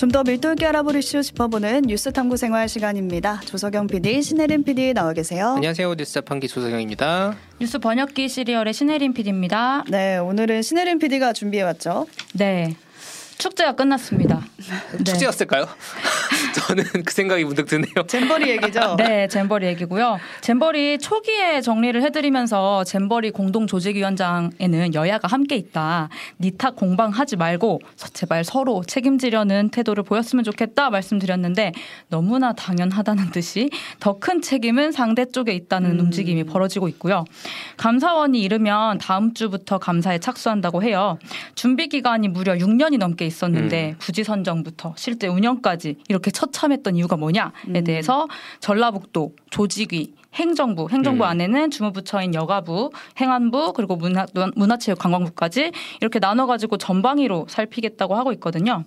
좀 더 밀도 있게 알아볼 이슈 짚어보는 뉴스 탐구생활 시간입니다. 조석영 PD, 신혜림 PD 나와 계세요. 안녕하세요. 뉴스 자판기 조석영입니다. 뉴스 번역기 시리얼의 신혜림 PD입니다. 네, 오늘은 신혜림 PD가 준비해왔죠. 네. 축제가 끝났습니다. 네. 축제였을까요? 저는 그 생각이 문득 드네요. 잼버리 얘기죠? 네, 잼버리 얘기고요. 잼버리 초기에 정리를 해드리면서 잼버리 공동조직위원장에는 여야가 함께 있다. 니탁 공방하지 말고 제발 서로 책임지려는 태도를 보였으면 좋겠다 말씀드렸는데 너무나 당연하다는 듯이 더 큰 책임은 상대 쪽에 있다는 움직임이 벌어지고 있고요. 감사원이 이르면 다음 주부터 감사에 착수한다고 해요. 준비기간이 무려 6년이 넘게 있었는데 부지 선정부터 실제 운영까지 이렇게 처참했던 이유가 뭐냐에 대해서 전라북도 조직위 행정부 안에는 주무부처인 여가부, 행안부, 그리고 문화체육관광부까지 이렇게 나눠가지고 전방위로 살피겠다고 하고 있거든요.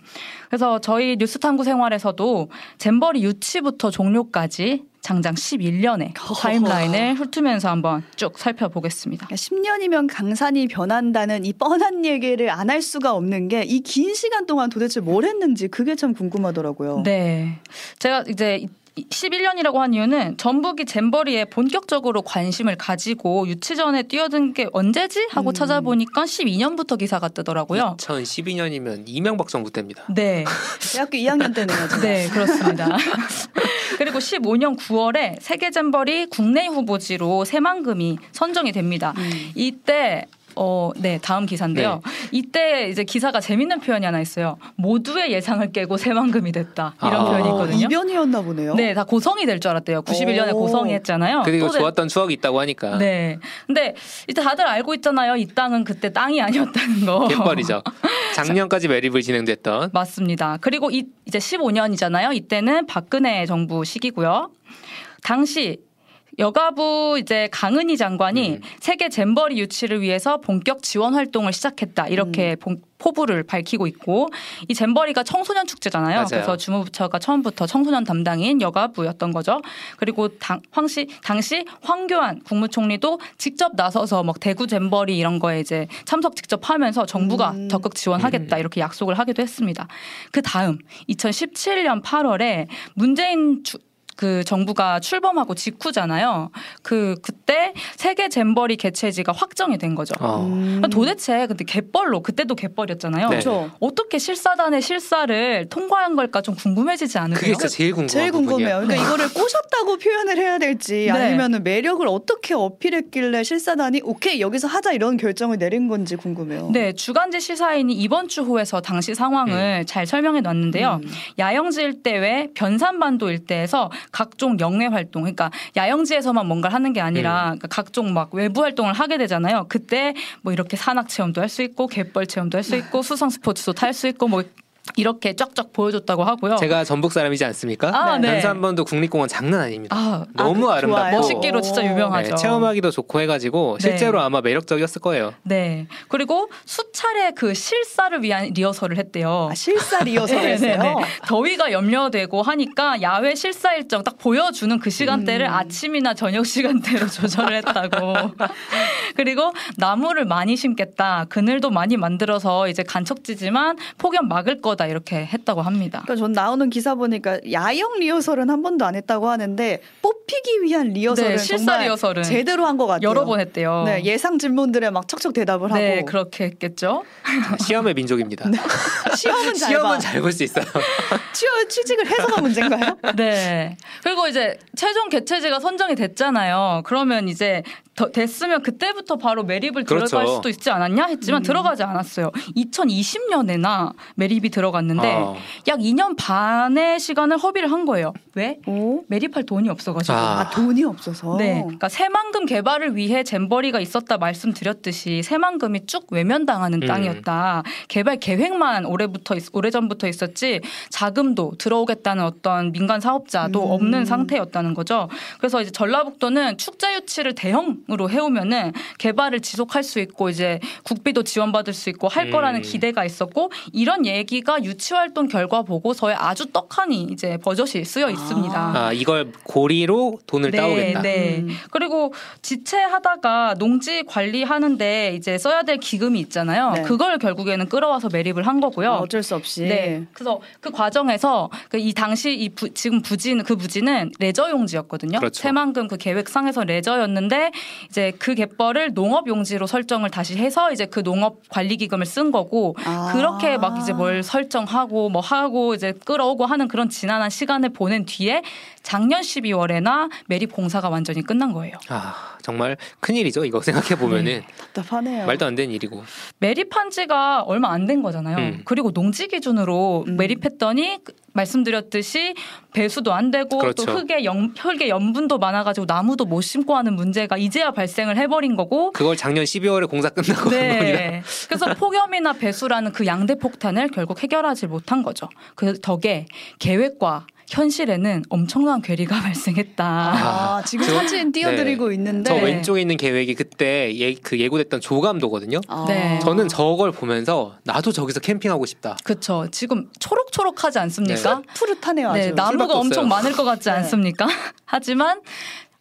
그래서 저희 뉴스탐구 생활에서도 잼버리 유치부터 종료까지 장장 11년의 타임라인을 훑으면서 한번 쭉 살펴보겠습니다. 10년이면 강산이 변한다는 이 뻔한 얘기를 안 할 수가 없는 게 이 긴 시간 동안 도대체 뭘 했는지 그게 참 궁금하더라고요. 네. 제가 이제 11년이라고 한 이유는 전북이 잼버리에 본격적으로 관심을 가지고 유치전에 뛰어든 게 언제지? 하고 찾아보니까 12년부터 기사가 뜨더라고요. 2012년이면 이명박 정부 때입니다. 네. 대학교 2학년 때네요. 네, 그렇습니다. 그리고 15년 9월에 세계 잼버리 국내 후보지로 새만금이 선정이 됩니다. 이때 다음 기사인데요. 네. 이때 이제 기사가 재밌는 표현이 하나 있어요. 모두의 예상을 깨고 새만금이 됐다. 이런 표현이 있거든요. 이변이었나 보네요. 네, 다 고성이 될 줄 알았대요. 91년에 고성이 했잖아요. 그리고 좋았던 추억이 있다고 하니까. 네. 근데 이제 다들 알고 있잖아요. 이 땅은 그때 땅이 아니었다는 거. 갯벌이죠. 작년까지 매립을 진행됐던. 맞습니다. 그리고 이제 15년이잖아요. 이때는 박근혜 정부 시기고요. 당시 여가부 이제 강은희 장관이 세계 잼버리 유치를 위해서 본격 지원 활동을 시작했다. 이렇게 포부를 밝히고 있고 이 잼버리가 청소년 축제잖아요. 맞아요. 그래서 주무부처가 처음부터 청소년 담당인 여가부였던 거죠. 그리고 당시 황교안 국무총리도 직접 나서서 막 대구 잼버리 이런 거에 이제 참석 직접 하면서 정부가 적극 지원하겠다 이렇게 약속을 하기도 했습니다. 그 다음 2017년 8월에 문재인 그 정부가 출범하고 직후잖아요. 그때 세계 잼버리 개최지가 확정이 된 거죠. 도대체 근데 갯벌로 그때도 갯벌이었잖아요. 네. 그렇죠. 어떻게 실사단의 실사를 통과한 걸까 좀 궁금해지지 않으세요? 그게 진짜 제일 궁금해요. 그러니까 이거를 꼬셨다고 표현을 해야 될지 아니면은 매력을 어떻게 어필했길래 실사단이 오케이 여기서 하자 이런 결정을 내린 건지 궁금해요. 네, 주간지 시사인이 이번 주 호에서 당시 상황을 잘 설명해 놨는데요. 야영지 일대외 변산반도 일대에서 각종 영외 활동, 그러니까 야영지에서만 뭔가를 하는 게 아니라 그러니까 각종 막 외부 활동을 하게 되잖아요. 그때 뭐 이렇게 산악 체험도 할 수 있고 갯벌 체험도 할 수 있고 수상 스포츠도 탈 수 있고 뭐 이렇게 쫙쫙 보여줬다고 하고요. 제가 전북 사람이지 않습니까? 네. 변산반도 국립공원 장난 아닙니다. 너무 아름답고 좋아요. 멋있기로 진짜 유명하죠. 네, 체험하기도 좋고 해가지고 실제로 아마 매력적이었을 거예요. 네. 그리고 수차례 그 실사를 위한 리허설을 했대요. 실사 리허설을 했어요? 네. 더위가 염려되고 하니까 야외 실사 일정 딱 보여주는 그 시간대를 아침이나 저녁 시간대로 조절을 했다고. 그리고 나무를 많이 심겠다. 그늘도 많이 만들어서 이제 간척지지만 폭염 막을 거 다 이렇게 했다고 합니다. 그러니까 전 나오는 기사 보니까 야영 리허설은 한 번도 안 했다고 하는데 뽑히기 위한 리허설은 실사 리허설은 제대로 한 것 같아요. 여러 번 했대요. 네, 예상 질문들에 막 척척 대답을 하고 그렇게 했겠죠. 시험의 민족입니다. 네. 시험은 잘 볼 수 있어요. 취직을 해서가 문제인가요? 네. 그리고 이제 최종 개최지가 선정이 됐잖아요. 그러면 이제 됐으면 그때부터 바로 매립을 들어갈 수도 있지 않았냐 했지만 들어가지 않았어요. 2020년에나 매립이 들어갔는데 약 2년 반의 시간을 허비를 한 거예요. 왜? 매립할 돈이 없어가지고. 돈이 없어서. 네. 그러니까 새만금 개발을 위해 잼버리가 있었다 말씀드렸듯이 새만금이 쭉 외면당하는 땅이었다. 개발 계획만 오래전부터 있었지 자금도 들어오겠다는 어떤 민간 사업자도 없는 상태였다는 거죠. 그래서 이제 전라북도는 축제 유치를 대형으로 해오면은 개발을 지속할 수 있고 이제 국비도 지원받을 수 있고 할 거라는 기대가 있었고 이런 얘기가 유치활동 결과 보고서에 아주 떡하니 이제 버젓이 쓰여 있어요. 했습니다. 아, 이걸 고리로 돈을 따오겠다. 네. 그리고 지체하다가 농지 관리하는데 이제 써야 될 기금이 있잖아요. 네. 그걸 결국에는 끌어와서 매립을 한 거고요. 아, 어쩔 수 없이. 네. 그래서 그 과정에서 이 당시 이 지금 부지는 그 부지는 레저 용지였거든요. 그렇죠. 새만금 그 계획상에서 레저였는데 이제 그 갯벌을 농업 용지로 설정을 다시 해서 이제 그 농업 관리 기금을 쓴 거고 아. 그렇게 막 이제 뭘 설정하고 뭐 하고 이제 끌어오고 하는 그런 지난한 시간을 보낸 뒤에 작년 12월에나 매립 공사가 완전히 끝난 거예요. 아 정말 큰일이죠. 이거 생각해보면은. 네, 답답하네요. 말도 안 되는 일이고. 매립한 지가 얼마 안 된 거잖아요. 그리고 농지 기준으로 매립했더니 말씀드렸듯이 배수도 안 되고 그렇죠. 또 흙의 염분도 많아가지고 나무도 못 심고 하는 문제가 이제야 발생을 해버린 거고 그걸 작년 12월에 공사 끝나고 네. 한 거니까 그래서 폭염이나 배수라는 그 양대폭탄을 결국 해결하지 못한 거죠. 그 덕에 계획과 현실에는 엄청난 괴리가 발생했다. 아, 지금 사진 띄워드리고 네. 있는데 저 왼쪽에 있는 계획이 그때 그 예고됐던 조감도거든요. 아. 네. 저는 저걸 보면서 나도 저기서 캠핑하고 싶다. 그렇죠. 지금 초록초록하지 않습니까? 네. 푸릇하네요. 아주. 네, 나무가 엄청 많을 것 같지 네. 않습니까? 하지만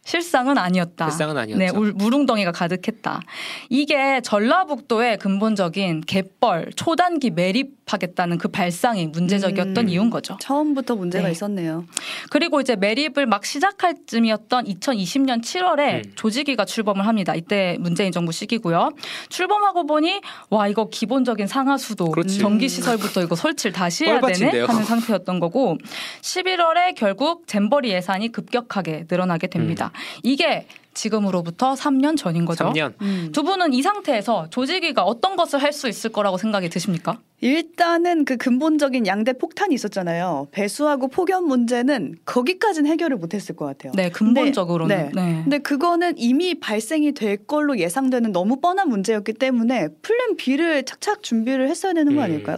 실상은 아니었다. 실상은 아니었죠. 네, 무릉덩이가 가득했다. 이게 전라북도의 근본적인 갯벌 초단기 매립하겠다는 그 발상이 문제적이었던 이유인 거죠. 처음부터 문제가 네. 있었네요. 그리고 이제 매립을 막 시작할 쯤이었던 2020년 7월에 조직위가 출범을 합니다. 이때 문재인 정부 시기고요. 출범하고 보니 와 이거 기본적인 상하수도 전기시설부터 이거 설치를 다시 해야 되네 하는 상태였던 거고 11월에 결국 잼버리 예산이 급격하게 늘어나게 됩니다. 이게 지금으로부터 3년 전인 거죠. 3년. 두 분은 이 상태에서 조직위가 어떤 것을 할 수 있을 거라고 생각이 드십니까? 일단은 그 근본적인 양대 폭탄이 있었잖아요. 배수하고 폭염 문제는 거기까지는 해결을 못했을 것 같아요. 네, 근본적으로는. 근데 그거는 이미 발생이 될 걸로 예상되는 너무 뻔한 문제였기 때문에 플랜 B를 착착 준비를 했어야 되는 거 아닐까요?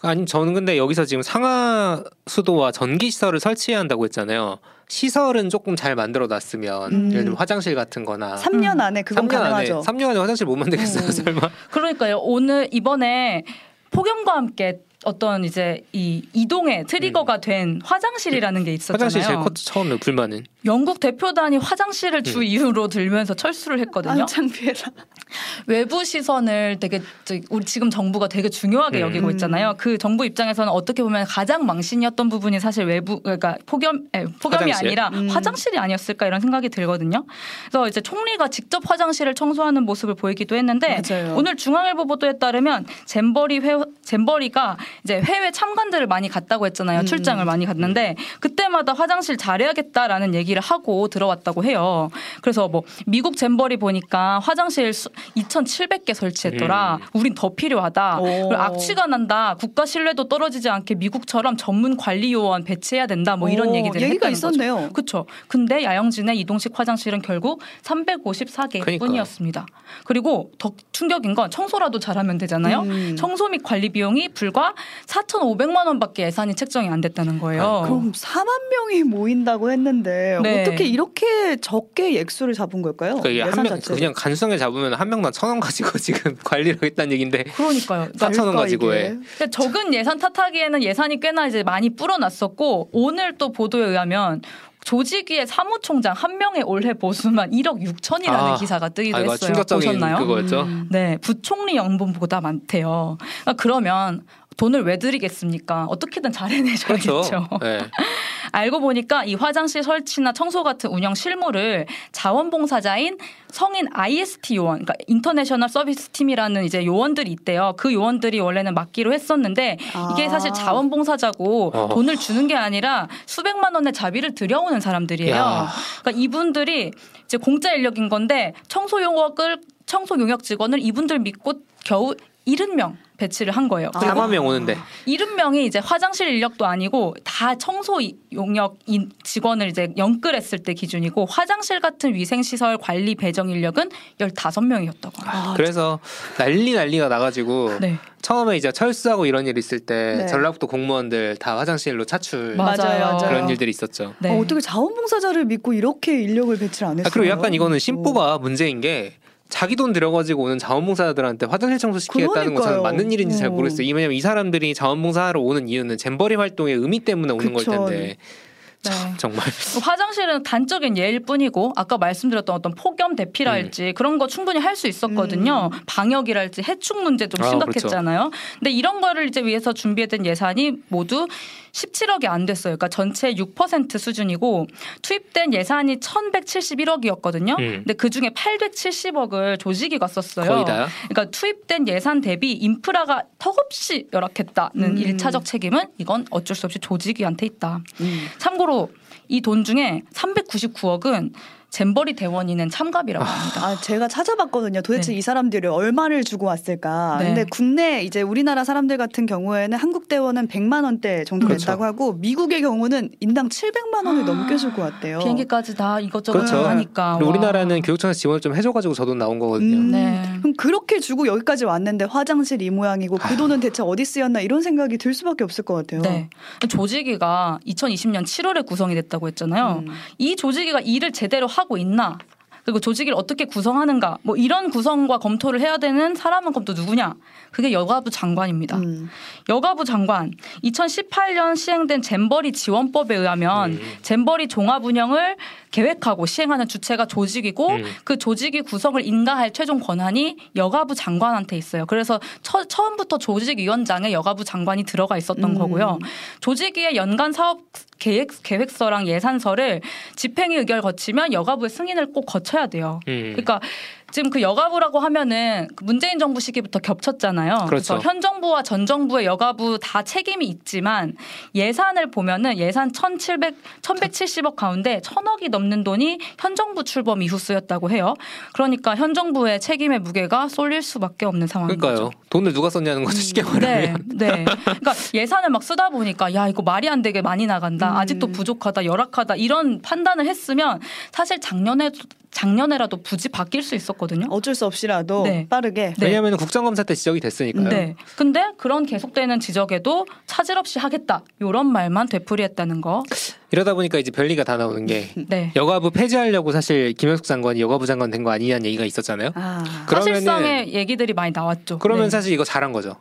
아니 저는 근데 여기서 지금 상하수도와 전기시설을 설치해야 한다고 했잖아요. 시설은 조금 잘 만들어놨으면 예를 들면 화장실 같은 거나 3년 안에 그건 3년 가능하죠. 3년 안에 화장실 못 만들겠어요. 설마. 그러니까요. 오늘 이번에 폭염과 함께 어떤 이제 이 이동의 트리거가 된 화장실이라는 게 있었잖아요. 화장실 제일 컸죠. 처음에 불만은. 영국 대표단이 화장실을 주 이유로 들면서 철수를 했거든요. 안 창피해라. 외부 시선을 되게 우리 지금 정부가 되게 중요하게 여기고 있잖아요. 그 정부 입장에서는 어떻게 보면 가장 망신이었던 부분이 사실 외부 그러니까 폭염이 화장실? 아니라 화장실이 아니었을까 이런 생각이 들거든요. 그래서 이제 총리가 직접 화장실을 청소하는 모습을 보이기도 했는데 맞아요. 오늘 중앙일보 보도에 따르면 잼버리가 이제 해외 참관들을 많이 갔다고 했잖아요. 출장을 많이 갔는데 그때마다 화장실 잘해야겠다라는 얘기를 하고 들어왔다고 해요. 그래서 뭐 미국 잼버리 보니까 화장실 2,700개 설치했더라. 우린 더 필요하다. 그리고 악취가 난다. 국가 신뢰도 떨어지지 않게 미국처럼 전문 관리 요원 배치해야 된다. 뭐 이런 얘기들이 얘기가 있었네요. 그렇죠. 근데 야영진의 이동식 화장실은 결국 354개 뿐이었습니다. 그리고 더 충격인 건 청소라도 잘하면 되잖아요. 청소 및 관리 비용이 불과 4,500만 원밖에 예산이 책정이 안 됐다는 거예요. 아, 그럼 4만 명이 모인다고 했는데 네. 어떻게 이렇게 적게 액수를 잡은 걸까요? 그러니까 한 명, 그냥 간수성에 잡으면 한 명당 1,000원 가지고 지금 관리를 하겠다는 얘기인데 그러니까요. 4,000원 가지고 해. 그러니까 적은 예산 탓하기에는 예산이 꽤나 이제 많이 불어났었고 오늘 또 보도에 의하면 조직위의 사무총장 한 명의 올해 보수만 1억 6천이라는 기사가 뜨기도 했어요. 충격적인 보셨나요? 그거였죠. 네, 부총리 연봉보다 많대요. 그러니까 그러면 돈을 왜 드리겠습니까? 어떻게든 잘해내셔야겠죠. 그렇죠. 네. 알고 보니까 이 화장실 설치나 청소 같은 운영 실무를 자원봉사자인 성인 IST 요원, 그러니까 인터내셔널 서비스 팀이라는 이제 요원들이 있대요. 그 요원들이 원래는 맡기로 했었는데 이게 사실 자원봉사자고 돈을 주는 게 아니라 수백만 원의 자비를 들여오는 사람들이에요. 그러니까 이분들이 이제 공짜 인력인 건데 청소 용역 직원을 이분들 믿고 겨우 70명 배치를 한 거예요. 4만 명 오는데 70명이 이제 화장실 인력도 아니고 다 청소 용역 직원을 이제 연끌했을 때 기준이고 화장실 같은 위생시설 관리 배정 인력은 15명이었다고 합니다. 그래서 난리가 나가지고 네. 처음에 이제 철수하고 이런 일이 있을 때 네. 전라북도 공무원들 다 화장실로 차출 맞아요. 그런 일들이 있었죠. 네. 어떻게 자원봉사자를 믿고 이렇게 인력을 배치를 안 했어요? 그리고 약간 이거는 심보가 문제인 게 자기 돈 들여가지고 오는 자원봉사자들한테 화장실 청소시키겠다는 건 저는 맞는 일인지 잘 모르겠어요. 왜냐면 이 사람들이 자원봉사하러 오는 이유는 잼버리 활동의 의미 때문에 오는 걸 텐데 네. 참, 정말. 화장실은 단적인 예일 뿐이고 아까 말씀드렸던 어떤 폭염 대피랄지 그런 거 충분히 할 수 있었거든요. 방역이랄지 해충 문제 좀 심각했잖아요. 그렇죠. 근데 이런 거를 이제 위해서 준비된 예산이 모두 17억이 안 됐어요. 그러니까 전체 6% 수준이고 투입된 예산이 1,171억이었거든요. 근데 그중에 870억을 조직위가 썼어요. 거의 다요? 그러니까 투입된 예산 대비 인프라가 턱없이 열악했다는 1차적 책임은 이건 어쩔 수 없이 조직위한테 있다. 참고로 이 돈 중에 399억은 잼버리 대원이는 참갑이라고 합니다. 아, 제가 찾아봤거든요. 도대체 네. 이 사람들이 얼마를 주고 왔을까. 네. 근데 국내 이제 우리나라 사람들 같은 경우에는 한국 대원은 100만 원대 정도 됐다고 그렇죠. 하고 미국의 경우는 인당 700만 원을 넘게 주고 왔대요. 비행기까지 다 이것저것 그렇죠. 하니까. 우리나라는 교육청에서 지원을 좀 해줘가지고 저도 나온 거거든요. 네. 그럼 그렇게 주고 여기까지 왔는데 화장실 이 모양이고 그 돈은 대체 어디 쓰였나 이런 생각이 들 수밖에 없을 것 같아요. 네. 조직위가 2020년 7월에 구성이 됐다고 했잖아요. 이 조직위가 일을 제대로 하고 있나 그리고 조직을 어떻게 구성하는가 뭐 이런 구성과 검토를 해야 되는 사람은 그럼 또 누구냐 그게 여가부 장관입니다. 여가부 장관 2018년 시행된 잼버리 지원법에 의하면 잼버리 종합 운영을 계획하고 시행하는 주체가 조직이고 그 조직이 구성을 인가할 최종 권한이 여가부 장관한테 있어요. 그래서 처음부터 조직위원장에 여가부 장관이 들어가 있었던 거고요. 조직위의 연간 사업 계획서랑 예산서를 집행위 의결 거치면 여가부의 승인을 꼭 거쳐야 돼요. 그러니까 지금 그 여가부라고 하면은 문재인 정부 시기부터 겹쳤잖아요. 그렇죠. 그래서 현 정부와 전 정부의 여가부 다 책임이 있지만 예산을 보면은 예산 1,170억 가운데 1,000억이 넘는 돈이 현 정부 출범 이후 쓰였다고 해요. 그러니까 현 정부의 책임의 무게가 쏠릴 수밖에 없는 상황인 거죠. 돈을 누가 썼냐는 거죠. 쉽게 말하면. 네. 그러니까 예산을 막 쓰다 보니까 야 이거 말이 안 되게 많이 나간다. 아직도 부족하다. 열악하다. 이런 판단을 했으면 사실 작년에라도 부지 바뀔 수 있었거든요. 어쩔 수 없이라도 네. 빠르게. 네. 왜냐하면 국정감사 때 지적이 됐으니까요. 네. 근데 그런 계속되는 지적에도 차질 없이 하겠다. 이런 말만 되풀이했다는 거. 이러다 보니까 이제 별리가 다 나오는 게 네. 여가부 폐지하려고 사실 김현숙 장관이 여가부 장관 된 거 아니냐는 얘기가 있었잖아요. 아. 사실상의 얘기들이 많이 나왔죠. 그러면 네. 사실 이거 잘한 거죠.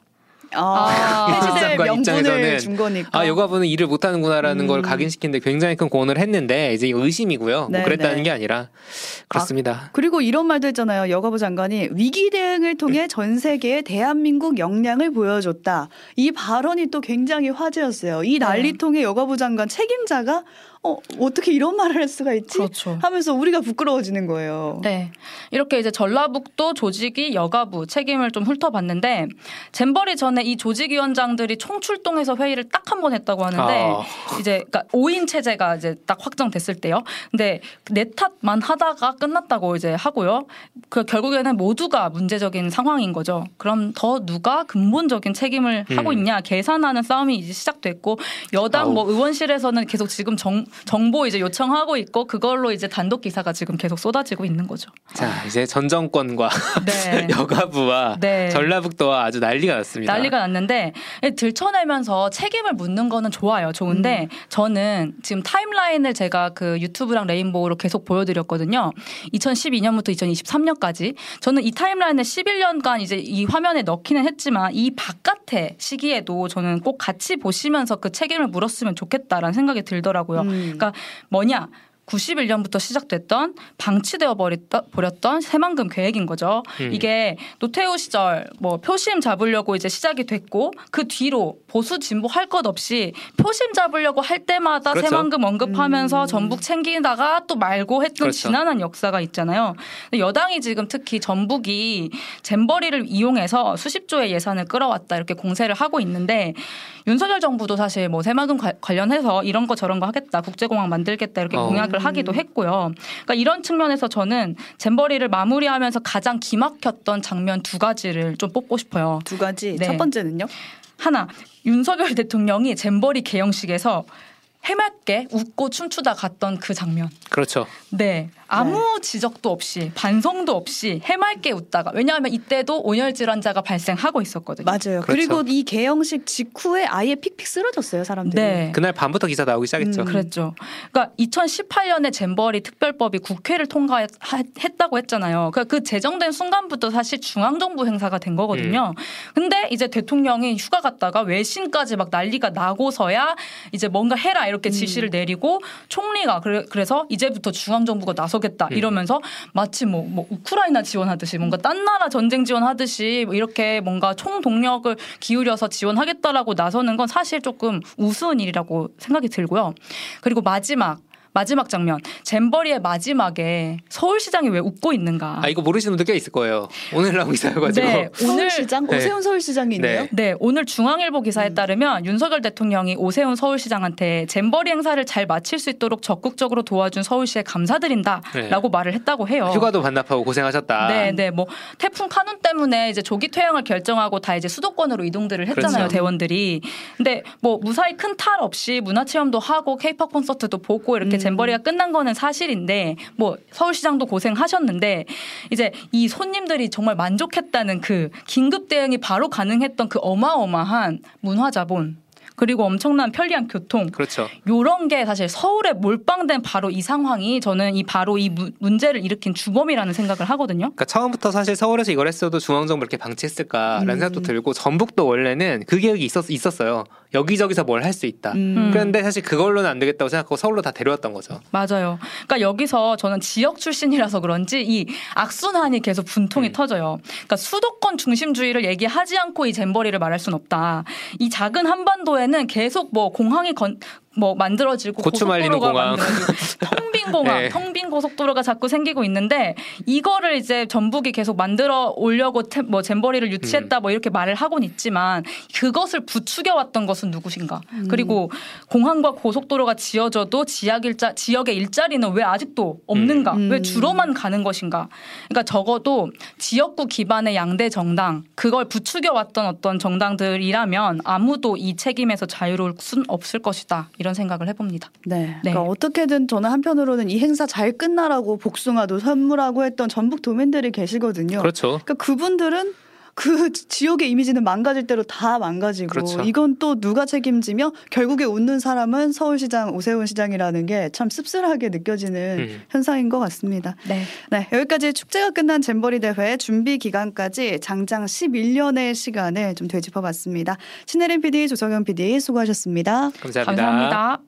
폐지될 명분을 준 거니까 아 여가부는 일을 못하는구나라는 걸 각인시키는데 굉장히 큰 고언을 했는데 이제 의심이고요. 네, 뭐 그랬다는 네. 게 아니라 그렇습니다. 그리고 이런 말도 했잖아요. 여가부 장관이 위기 대응을 통해 전 세계에 대한민국 역량을 보여줬다. 이 발언이 또 굉장히 화제였어요. 이 난리통에 여가부 장관 책임자가 어떻게 이런 말을 할 수가 있지? 그렇죠. 하면서 우리가 부끄러워지는 거예요. 네. 이렇게 이제 전라북도 조직이 여가부 책임을 좀 훑어봤는데 잼버리 전에 이 조직위원장들이 총출동해서 회의를 딱 한 번 했다고 하는데 이제 그러니까 5인 체제가 이제 딱 확정됐을 때요. 근데 내 탓만 하다가 끝났다고 이제 하고요. 그 결국에는 모두가 문제적인 상황인 거죠. 그럼 더 누가 근본적인 책임을 하고 있냐 계산하는 싸움이 이제 시작됐고 여당 뭐 의원실에서는 계속 지금 정보 이제 요청하고 있고 그걸로 이제 단독 기사가 지금 계속 쏟아지고 있는 거죠. 자 이제 전 정권과 네. 여가부와 네. 전라북도와 아주 난리가 났습니다. 난리가 났는데 들춰내면서 책임을 묻는 거는 좋아요. 좋은데 저는 지금 타임라인을 제가 그 유튜브랑 레인보우로 계속 보여드렸거든요. 2012년부터 2023년까지 저는 이 타임라인을 11년간 이제 이 화면에 넣기는 했지만 이 바깥의 시기에도 저는 꼭 같이 보시면서 그 책임을 물었으면 좋겠다라는 생각이 들더라고요. 그러니까 뭐냐 91년부터 시작됐던 방치되어 버렸던 새만금 계획인 거죠. 이게 노태우 시절 뭐 표심 잡으려고 이제 시작이 됐고 그 뒤로 보수 진보 할 것 없이 표심 잡으려고 할 때마다 그렇죠. 새만금 언급하면서 전북 챙기다가 또 말고 했던 그렇죠. 지난한 역사가 있잖아요. 근데 여당이 지금 특히 전북이 잼버리를 이용해서 수십 조의 예산을 끌어왔다 이렇게 공세를 하고 있는데 윤석열 정부도 사실 뭐 새만금 관련해서 이런 거 저런 거 하겠다 국제공항 만들겠다 이렇게 공약을 하기도 했고요. 그러니까 이런 측면에서 저는 잼버리를 마무리하면서 가장 기막혔던 장면 두 가지를 좀 뽑고 싶어요. 두 가지? 네. 첫 번째는요? 하나, 윤석열 대통령이 잼버리 개영식에서 해맑게 웃고 춤추다 갔던 그 장면. 그렇죠. 네. 아무 지적도 없이 반성도 없이 해맑게 웃다가, 왜냐하면 이때도 온열 질환자가 발생하고 있었거든요. 맞아요. 그렇죠. 그리고 이 개영식 직후에 아예 픽픽 쓰러졌어요, 사람들이. 네. 그날 밤부터 기사 나오기 시작했죠. 그랬죠. 그러니까 2018년에 잼버리 특별법이 국회를 통과했다고 했잖아요. 그러니까 그 제정된 순간부터 사실 중앙정부 행사가 된 거거든요. 근데 이제 대통령이 휴가 갔다가 외신까지 막 난리가 나고서야 이제 뭔가 해라 이렇게 지시를 내리고, 총리가 그래서 이제부터 중앙정부가 나서겠다 이러면서 마치 뭐 우크라이나 지원하듯이 뭔가 딴 나라 전쟁 지원하듯이 이렇게 뭔가 총동력을 기울여서 지원하겠다라고 나서는 건 사실 조금 우스운 일이라고 생각이 들고요. 그리고 마지막 장면. 잼버리의 마지막에 서울시장이 왜 웃고 있는가. 아, 이거 모르시는 분들 꽤 있을 거예요. 오늘 나온 기사여가지고. 네, 오늘 시장? 네. 오세훈 서울시장이 있네요. 네, 오늘 중앙일보 기사에 따르면 윤석열 대통령이 오세훈 서울시장한테 잼버리 행사를 잘 마칠 수 있도록 적극적으로 도와준 서울시에 감사드린다 라고 말을 했다고 해요. 휴가도 반납하고 고생하셨다. 네, 네. 뭐 태풍 카눈 때문에 이제 조기 퇴양을 결정하고 다 이제 수도권으로 이동들을 했잖아요. 그렇죠. 대원들이. 근데 뭐 무사히 큰 탈 없이 문화체험도 하고 케이팝 콘서트도 보고 이렇게 잼버리가 끝난 거는 사실인데, 뭐 서울시장도 고생하셨는데 이제 이 손님들이 정말 만족했다는 그 긴급 대응이 바로 가능했던 그 어마어마한 문화자본, 그리고 엄청난 편리한 교통, 그렇죠. 이런 게 사실 서울에 몰빵된 바로 이 상황이 저는 이 바로 이 문제를 일으킨 주범이라는 생각을 하거든요. 그러니까 처음부터 사실 서울에서 이걸 했어도 중앙정부 이렇게 방치했을까라는 생각도 들고, 전북도 원래는 그 계획이 있었어요. 여기저기서 뭘 할 수 있다. 그런데 사실 그걸로는 안 되겠다고 생각하고 서울로 다 데려왔던 거죠. 맞아요. 그러니까 여기서 저는 지역 출신이라서 그런지 이 악순환이 계속 분통이 터져요. 그러니까 수도권 중심주의를 얘기하지 않고 이 잼버리를 말할 순 없다. 이 작은 한반도에는 계속 뭐 공항이 만들어지고 고추 말리는 공항, 텅빈 공항, 텅빈 고속도로가 자꾸 생기고 있는데, 이거를 이제 전북이 계속 만들어 오려고 잼버리를 유치했다 이렇게 말을 하곤 있지만, 그것을 부추겨 왔던 것은 누구신가. 그리고 공항과 고속도로가 지어져도 지역의 일자리는 왜 아직도 없는가, 왜 주로만 가는 것인가. 그러니까 적어도 지역구 기반의 양대 정당, 그걸 부추겨 왔던 어떤 정당들이라면 아무도 이 책임에서 자유로울 순 없을 것이다, 이런 생각을 해봅니다. 네. 그러니까 어떻게든 저는 한편으로는 이 행사 잘 끝나라고 복숭아도 선물하고 했던 전북 도민들이 계시거든요. 그렇죠. 그러니까 그분들은 그 지역의 이미지는 망가질 대로 다 망가지고, 그렇죠. 이건 또 누가 책임지며 결국에 웃는 사람은 서울시장 오세훈 시장이라는 게 참 씁쓸하게 느껴지는 현상인 것 같습니다. 네, 여기까지 축제가 끝난 잼버리 대회 준비 기간까지 장장 11년의 시간을 좀 되짚어봤습니다. 신혜림 PD, 조성현 PD 수고하셨습니다. 감사합니다.